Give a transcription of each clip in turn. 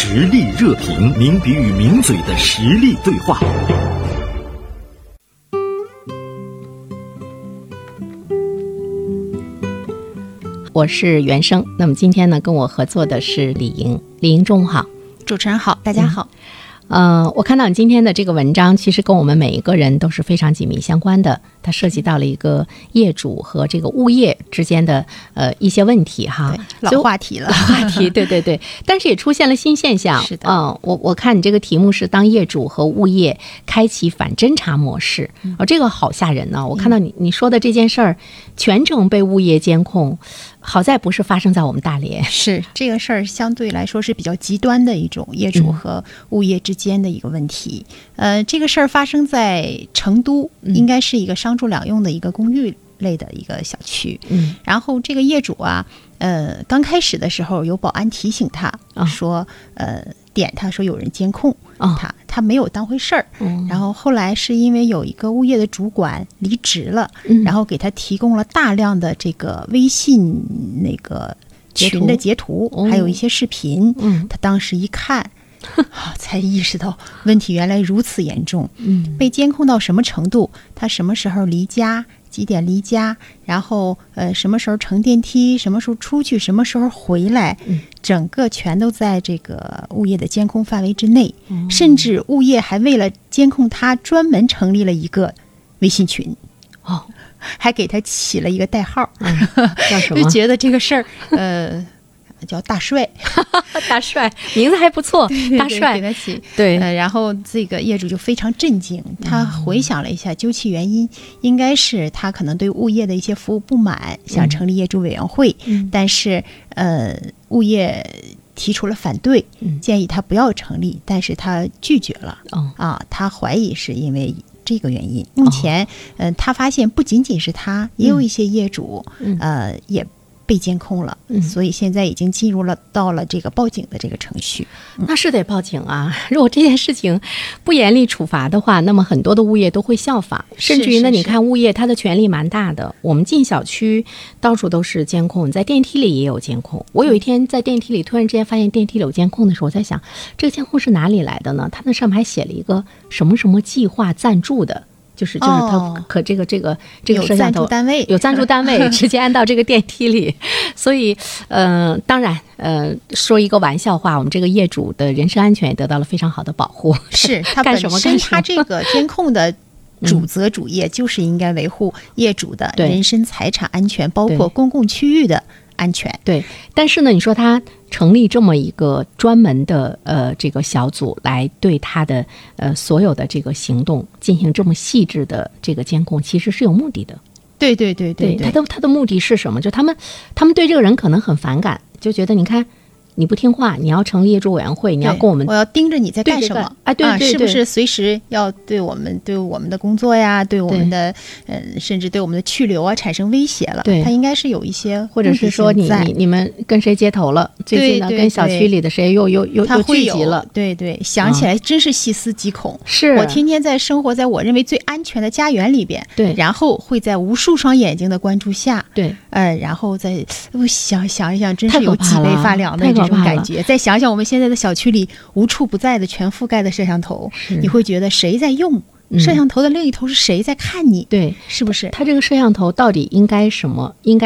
实力热评，名笔与名嘴的实力对话。我是袁生，那么今天呢，跟我合作的是李莹。李莹，中午好。主持人好，大家好。我看到你今天的这个文章，其实跟我们每一个人都是非常紧密相关的。它涉及到了一个业主和这个物业之间的一些问题哈，老话题了，老话题，对对对。但是也出现了新现象，是的。我看你这个题目是当业主和物业开启反侦查模式，这个好吓人呢。我看到你说的这件事儿，全程被物业监控。好在不是发生在我们大连，是这个事儿相对来说是比较极端的一种业主和物业之间的一个问题。这个事儿发生在成都，应该是一个商住两用的一个公寓类的一个小区。然后这个业主啊，刚开始的时候有保安提醒他说，他说有人监控他没有当回事儿。然后后来是因为有一个物业的主管离职了，然后给他提供了大量的这个微信那个群的截图，还有一些视频。他当时一看才意识到问题原来如此严重。被监控到什么程度，他什么时候离家，几点离家，然后什么时候乘电梯，什么时候出去，什么时候回来，整个全都在这个物业的监控范围之内。甚至物业还为了监控他，专门成立了一个微信群，还给他起了一个代号，叫什么？就觉得这个事儿叫大帅。大帅名字还不错。大帅给他起，对。然后这个业主就非常震惊，他回想了一下，究其原因，应该是他可能对物业的一些服务不满，想成立业主委员会。但是物业提出了反对，建议他不要成立，但是他拒绝了。他怀疑是因为这个原因。目前他发现不仅仅是他，也有一些业主也被监控了，所以现在已经进入了到了这个报警的这个程序。那是得报警啊！如果这件事情不严厉处罚的话，那么很多的物业都会效仿，甚至于呢，你看物业它的权力蛮大的。我们进小区到处都是监控，在电梯里也有监控。我有一天在电梯里突然之间发现电梯里有监控的时候，我在想这个监控是哪里来的呢？它那上面还写了一个什么什么计划赞助的。就是他可这个摄像头有赞助单位直接安到这个电梯里。所以当然说一个玩笑话，我们这个业主的人身安全也得到了非常好的保护。是他本身他这个监控的主责主业就是应该维护业主的人身财产安全，包括公共区域的安全。对，但是呢，你说他成立这么一个专门的这个小组来对他的所有的这个行动进行这么细致的这个监控，其实是有目的的。对，他的目的是什么？就他们对这个人可能很反感，就觉得你看你不听话，你要成立业主委员会，你要跟我们，我要盯着你在干什么？对，是不是随时要对我们的工作呀，对我们的甚至对我们的去留啊产生威胁了？对，他应该是有一些，或者是说你们跟谁接头了？最近呢，跟小区里的谁又聚集了？对，想起来真是细思极恐。是我天天在生活在我认为最安全的家园里边，对，然后会在无数双眼睛的关注下，对，然后再想一想，真是有脊背发凉的那种。感觉，再想想我们现在的小区里无处不在的全覆盖的摄像头，你会觉得谁在用？摄像头的另一头是谁在看你？对，是不是？它这个摄像头到底应该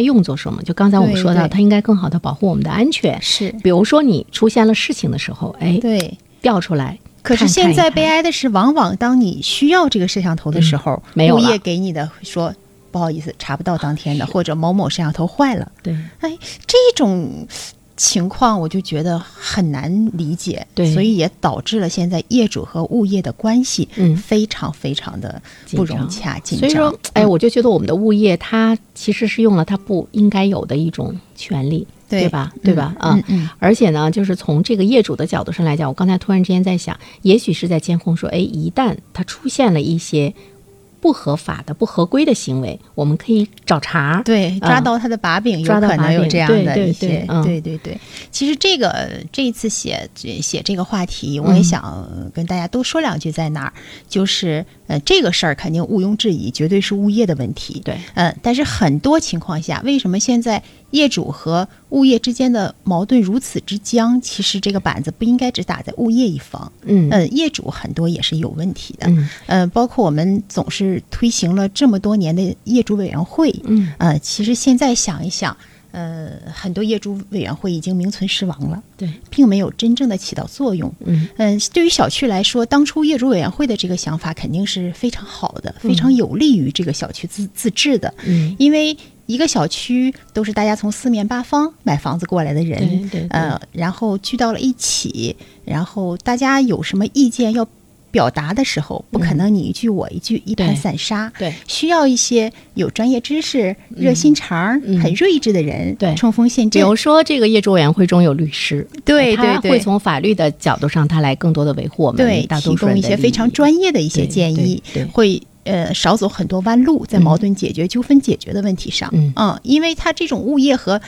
用作什么？就刚才我们说到，它应该更好的保护我们的安全。是，比如说你出现了事情的时候，对，调出来。可是现在悲哀的是，往往当你需要这个摄像头的时候，物业给你的说。不好意思，查不到当天的，或者某某摄像头坏了。对，这种情况我就觉得很难理解，所以也导致了现在业主和物业的关系非常非常的不融洽，紧张。所以说，我就觉得我们的物业它其实是用了它不应该有的一种权利。对吧？而且呢，就是从这个业主的角度上来讲，我刚才突然之间在想，也许是在监控说，一旦它出现了一些不合法的、不合规的行为，我们可以找茬，对，抓到他的把柄，有可能有这样的一些，对。其实这一次写这个话题，我也想跟大家多说两句，在哪儿？就是这个事儿肯定毋庸置疑，绝对是物业的问题，对，但是很多情况下，为什么现在业主和物业之间的矛盾如此之僵，其实这个板子不应该只打在物业一方。业主很多也是有问题的。包括我们总是推行了这么多年的业主委员会。其实现在想一想，很多业主委员会已经名存实亡了，对，并没有真正的起到作用。对于小区来说，当初业主委员会的这个想法肯定是非常好的，非常有利于这个小区自治的。因为一个小区都是大家从四面八方买房子过来的人，然后聚到了一起，然后大家有什么意见要表达的时候，不可能你一句我一句，一盘散沙。需要一些有专业知识、热心肠、很睿智的人冲锋陷阵。比如说这个业主委员会中有律师，他会从法律的角度上，他来更多的维护我们大多数人的利益，提供一些非常专业的一些建议，会少走很多弯路，在矛盾解决、纠纷解决的问题上。因为他这种物业和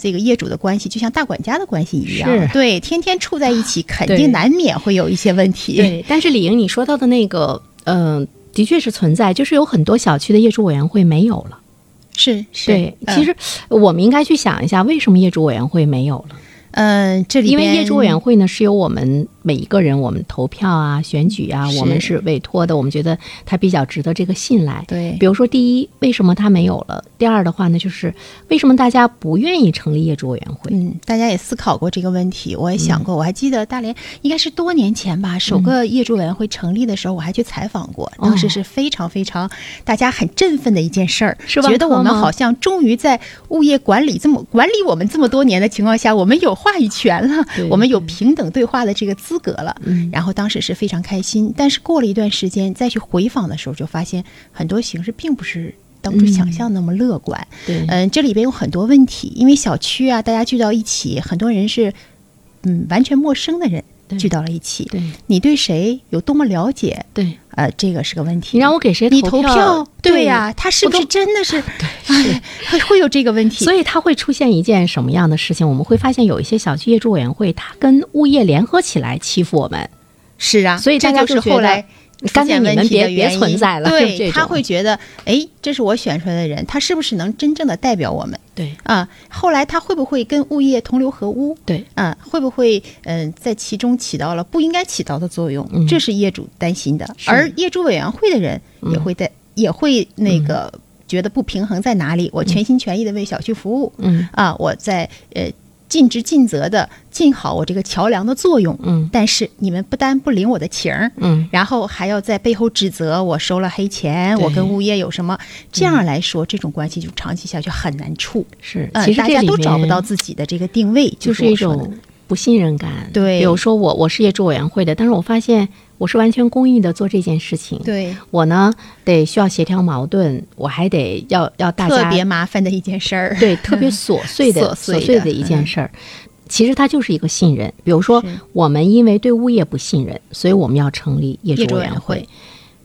这个业主的关系，就像大管家的关系一样，天天处在一起，肯定难免会有一些问题。但是李莹，你说到的那个，的确是存在，就是有很多小区的业主委员会没有了。对，其实我们应该去想一下，为什么业主委员会没有了？这里因为业主委员会呢是由我们每一个人我们投票啊、选举啊，我们是委托的，我们觉得他比较值得这个信赖。比如说第一，为什么他没有了？第二的话呢，就是为什么大家不愿意成立业主委员会？大家也思考过这个问题，我也想过。我还记得大连应该是多年前吧，首个业主委员会成立的时候，我还去采访过，当时是非常非常大家很振奋的一件事儿，觉得我们好像终于在物业管理我们这么多年的情况下，我们有话语权了，我们有平等对话的这个资格了。然后当时是非常开心，但是过了一段时间再去回访的时候，就发现很多形势并不是当初想象那么乐观。这里边有很多问题，因为小区啊，大家聚到一起，很多人是完全陌生的人聚到了一起，你对谁有多么了解？这个是个问题。你让我给谁投票？他是不是真的是会有这个问题？所以它会出现一件什么样的事情？我们会发现有一些小区业主委员会，它跟物业联合起来欺负我们。所以大家就后来干脆你们别存在了。他会觉得，这是我选出来的人，他是不是能真正的代表我们？后来他会不会跟物业同流合污？会不会在其中起到了不应该起到的作用？这是业主担心的，而业主委员会的人也会那个觉得不平衡在哪里？我全心全意的为小区服务，我在尽职尽责的尽好我这个桥梁的作用，但是你们不单不领我的情，然后还要在背后指责我收了黑钱，我跟物业有什么？这样来说，这种关系就长期下去很难处。其实大家都找不到自己的这个定位，就是一种不信任感。比如说我是业主委员会的，但是我发现我是完全公益的做这件事情。我呢得需要协调矛盾，我还得要大家特别麻烦的一件事儿，特别琐碎的一件事儿。其实它就是一个信任。比如说我们因为对物业不信任，所以我们要成立业主委员会。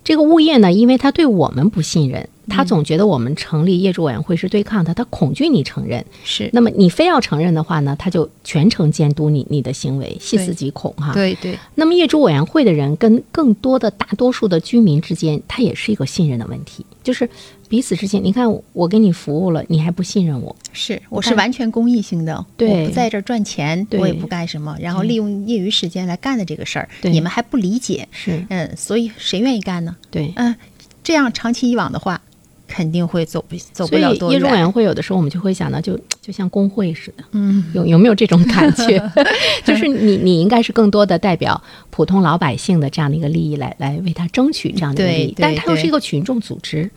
这个物业呢，因为他对我们不信任，他总觉得我们成立业主委员会是对抗他，他恐惧你承认。那么你非要承认的话呢，他就全程监督你的行为，细思极恐哈。那么业主委员会的人跟更多的大多数的居民之间，他也是一个信任的问题，就是彼此之间，你看我给你服务了，你还不信任我，我是完全公益性的，我不在这儿赚钱，我也不干什么，然后利用业余时间来干的这个事儿，你们还不理解，所以谁愿意干呢？这样长期以往的话，肯定会走不了多远。所以业主委员会有的时候我们就会想到，就像工会似的，有没有这种感觉？就是你应该是更多的代表普通老百姓的这样的一个利益，来为他争取这样的利益，但是它又是一个群众组织。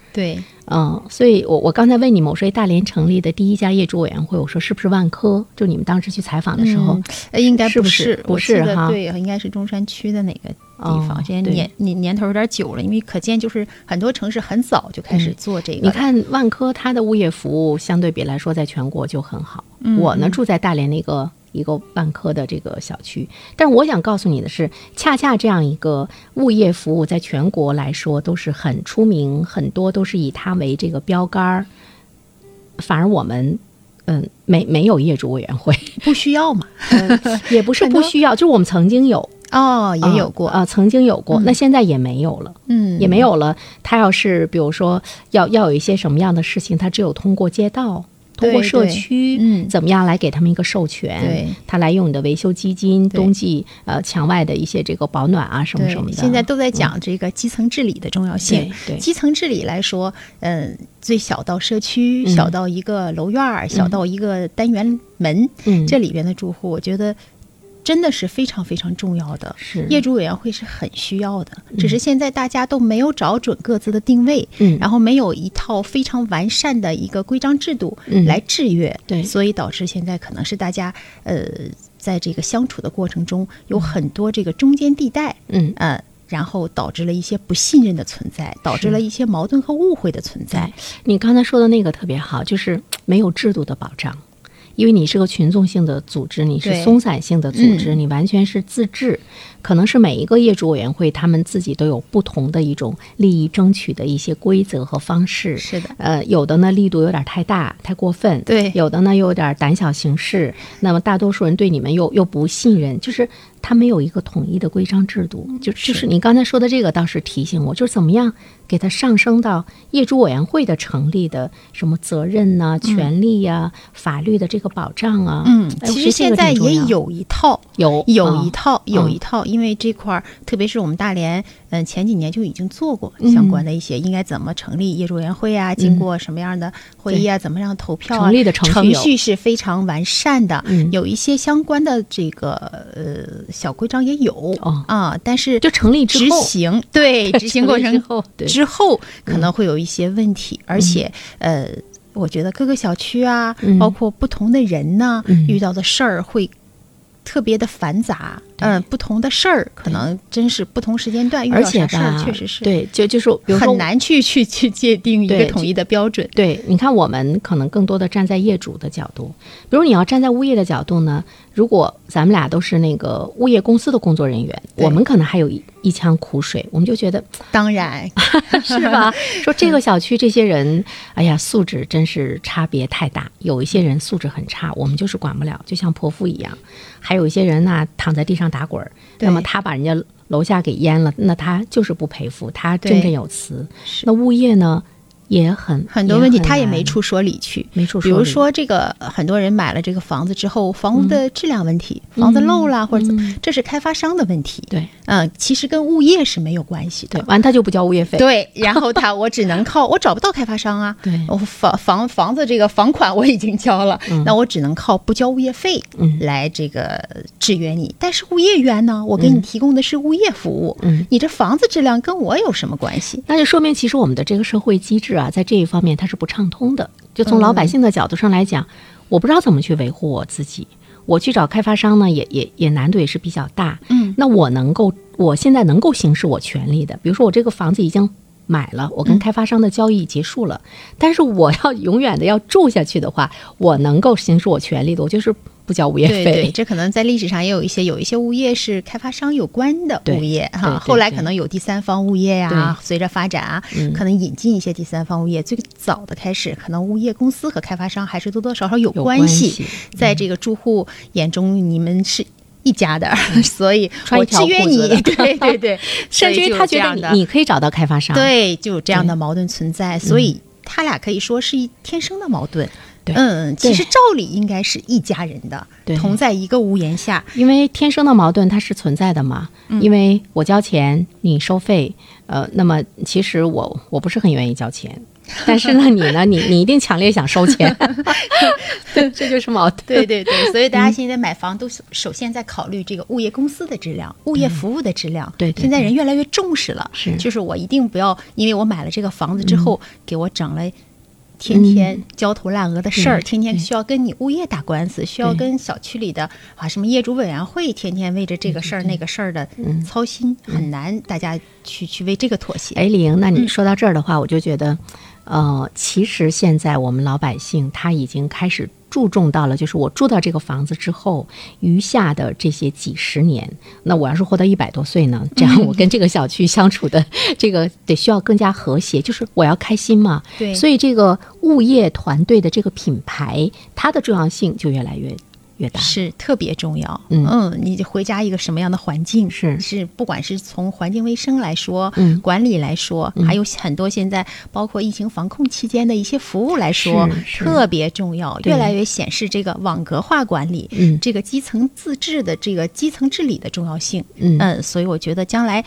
所以我刚才问你们，我说大连成立的第一家业主委员会，我说是不是万科？就你们当时去采访的时候，应该不是哈？应该是中山区的哪个地方？这些年头有点久了，因为可见就是很多城市很早就开始做这个。你看万科，它的物业服务相对比来说，在全国就很好。我呢住在大连一个万科的这个小区，但是我想告诉你的是，恰这样一个物业服务在全国来说都是很出名，很多都是以它为这个标杆，反而我们没有业主委员会，不需要嘛。也不是不需要，就是我们曾经有也有过曾经有过，那现在也没有了，也没有了。他要是比如说要有一些什么样的事情，他只有通过街道通过社区怎么样来给他们一个授权，对对他来用你的维修基金冬季墙外的一些这个保暖啊什么什么的。现在都在讲这个基层治理的重要性，对对基层治理来说最小到社区，小到一个楼院，小到一个单元门，这里边的住户我觉得真的是非常非常重要的，业主委员会是很需要的，只是现在大家都没有找准各自的定位，然后没有一套非常完善的一个规章制度来制约，对，所以导致现在可能是大家在这个相处的过程中有很多这个中间地带，然后导致了一些不信任的存在，导致了一些矛盾和误会的存在。你刚才说的那个特别好，就是没有制度的保障。因为你是个群众性的组织，你是松散性的组织，你完全是自治，可能是每一个业主委员会他们自己都有不同的一种利益争取的一些规则和方式。是的，有的呢力度有点太大太过分，对，有的呢又有点胆小行事，那么大多数人对你们又不信任，就是他没有一个统一的规章制度。就是你刚才说的这个倒是提醒我，就是怎么样给它上升到业主委员会的成立的什么责任呐、权利呀、法律的这个保障啊。其实现在也有一套，有一套，因为这块特别是我们大连，前几年就已经做过相关的一些，应该怎么成立业主委员会啊，经过什么样的会议啊，怎么样投票啊，成立的程序是非常完善的，有一些相关的这个小规章也有但是就成立之后执行，对，执行过程之后可能会有一些问题，而且我觉得各个小区啊，包括不同的人呢，遇到的事儿会特别的繁杂，不同的事儿可能真是不同时间段遇到啥事儿，确实是对，就是比如说很难去界定一个统一的标准。对，你看我们可能更多的站在业主的角度，比如你要站在物业的角度呢，如果咱们俩都是那个物业公司的工作人员，我们可能还有一腔苦水，我们就觉得当然是吧？说这个小区这些人，哎呀，素质真是差别太大，有一些人素质很差，我们就是管不了，就像泼妇一样；还有一些人呢，躺在地上打滚，那么他把人家楼下给淹了，那他就是不赔付，他振振有词。那物业呢？也很多问题，他也没处说理去，比如说这个很多人买了这个房子之后，房屋的质量问题，房子漏了或者这是开发商的问题，对，其实跟物业是没有关系的，对，完他就不交物业费，对，然后我只能靠我找不到开发商啊，对，我房子这个房款我已经交了，那我只能靠不交物业费来这个制约你，但是物业员呢，我给你提供的是物业服务，你这房子质量跟我有什么关系？那就说明其实我们的这个社会机制在这一方面它是不畅通的，就从老百姓的角度上来讲，我不知道怎么去维护我自己，我去找开发商呢也难度也是比较大，那我现在能够行使我权利的，比如说我这个房子已经买了，我跟开发商的交易结束了，但是我要永远的要住下去的话，我能够行使我权利的，我就是不交物业费。对对，这可能在历史上也有一些物业是开发商有关的物业哈，后来可能有第三方物业呀，随着发展啊，可能引进一些第三方物业。最早的开始，可能物业公司和开发商还是多多少少有关系，在这个住户眼中，你们是一家的，所以我制约你，对对对，甚至于他觉得你可以找到开发商，对，就有这样的矛盾存在，所以他俩可以说是天生的矛盾。其实照理应该是一家人的，同在一个屋檐下，因为天生的矛盾它是存在的嘛，因为我交钱你收费，那么其实我不是很愿意交钱，但是呢，你一定强烈想收钱，这就是矛盾。对对对，所以大家现在买房都首先在考虑这个物业公司的质量、物业服务的质量。对，现在人越来越重视了，就是我一定不要，因为我买了这个房子之后，给我整了天天焦头烂额的事儿，天天需要跟你物业打官司，需要跟小区里的什么业主委员会天天为着这个事儿那个事儿的操心，很难大家去为这个妥协。哎，李莹，那你说到这儿的话，我就觉得。其实现在我们老百姓他已经开始注重到了，就是我住到这个房子之后，余下的这些几十年，那我要是活到100多岁呢，这样我跟这个小区相处的这个得需要更加和谐，就是我要开心嘛。对，所以这个物业团队的这个品牌，它的重要性就越来越越大是特别重要。你回家一个什么样的环境是不管是从环境卫生来说、管理来说、还有很多现在包括疫情防控期间的一些服务来说特别重要。越来越显示这个网格化管理、这个基层自治的这个基层治理的重要性。所以我觉得将来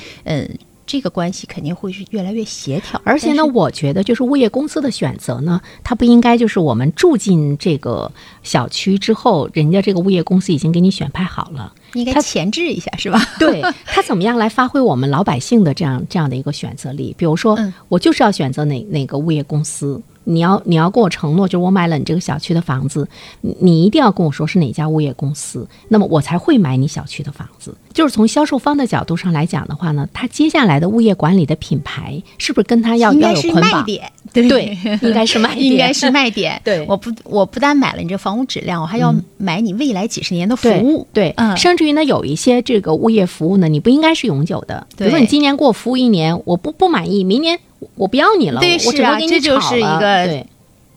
这个关系肯定会是越来越协调。而且呢，我觉得就是物业公司的选择呢，它不应该就是我们住进这个小区之后，人家这个物业公司已经给你选派好了，应该前置一下是吧？对，它怎么样来发挥我们老百姓的这样的一个选择力？比如说，我就是要选择哪个物业公司，你要跟我承诺，就是我买了你这个小区的房子，你一定要跟我说是哪家物业公司，那么我才会买你小区的房子。就是从销售方的角度上来讲的话呢，他接下来的物业管理的品牌是不是跟他要有捆绑？对，应该是卖点，应该是卖点。对，我不但买了你这房屋质量，我还要买你未来几十年的服务。对，甚至于呢，有一些这个物业服务呢，你不应该是永久的。比如说你今年给我服务一年，我不满意，明年我不要你了。对，是啊，这就是一个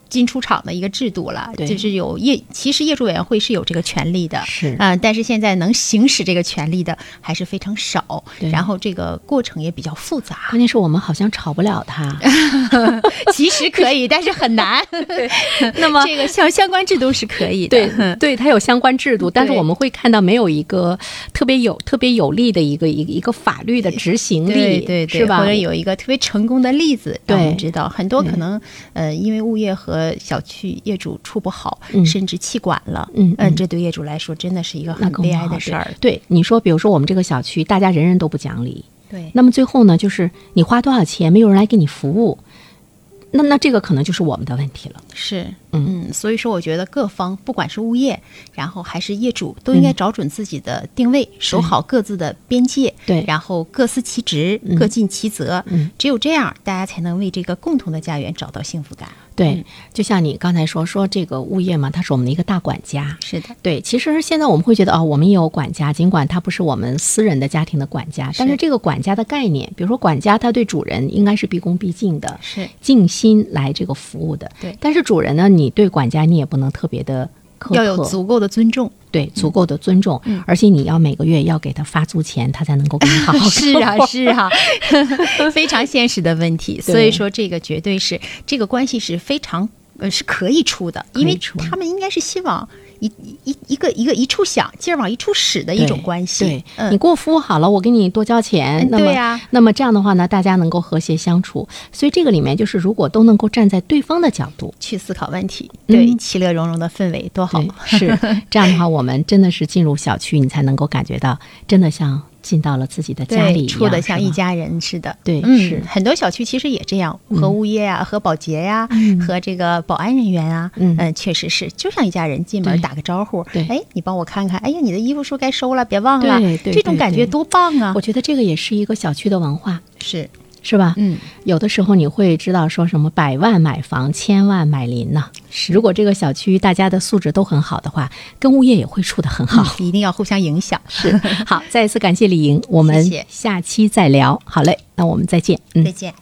进出场的一个制度了，就是其实业主委员会是有这个权利的，是但是现在能行使这个权利的还是非常少，然后这个过程也比较复杂。关键是我们好像吵不了他，其实可以，但是很难。那么这个相关制度是可以的，对，它有相关制度，但是我们会看到没有一个特别有力的一个法律的执行力，对，是吧？或者有一个特别成功的例子，让我们知道很多可能因为物业和小区业主处不好，甚至气管了，这对业主来说真的是一个很悲哀的事儿。对，你说，比如说我们这个小区，大家人人都不讲理，对，那么最后呢，就是你花多少钱，没有人来给你服务，那这个可能就是我们的问题了。是，所以说我觉得各方，不管是物业，然后还是业主，都应该找准自己的定位，守好各自的边界，对，然后各司其职，各尽其责，只有这样，大家才能为这个共同的家园找到幸福感。对，就像你刚才说这个物业嘛，它是我们的一个大管家。是的，对。其实现在我们会觉得我们也有管家，尽管它不是我们私人的家庭的管家，但是这个管家的概念，比如说管家他对主人应该是毕恭毕敬的，是尽心来这个服务的。对，但是主人呢，你对管家你也不能特别的苛刻，要有足够的尊重。对，足够的尊重，而且你要每个月要给他发租钱，他才能够给你好好生活。是啊，非常现实的问题。所以说，这个绝对是这个关系是非常是可以出的，因为他们应该是希望一处想，劲儿往一处使的一种关系。对，你给我服务好了，我给你多交钱。对呀，那么这样的话呢，大家能够和谐相处。所以这个里面就是，如果都能够站在对方的角度去思考问题，对，其乐融融的氛围多好。是这样的话，我们真的是进入小区，你才能够感觉到，真的像进到了自己的家里一样，处得像一家人似的。对，是很多小区其实也这样，和物业啊，和保洁呀，和这个保安人员啊，确实是就像一家人，进门打个招呼，哎，你帮我看看，哎呀，你的衣服是不是该收了？别忘了，这种感觉多棒啊！我觉得这个也是一个小区的文化，是吧？有的时候你会知道说什么百万买房，千万买邻呢。如果这个小区大家的素质都很好的话，跟物业也会处得很好，一定要互相影响。是，好，再一次感谢李莹，我们下期再聊。好嘞，那我们再见，再见。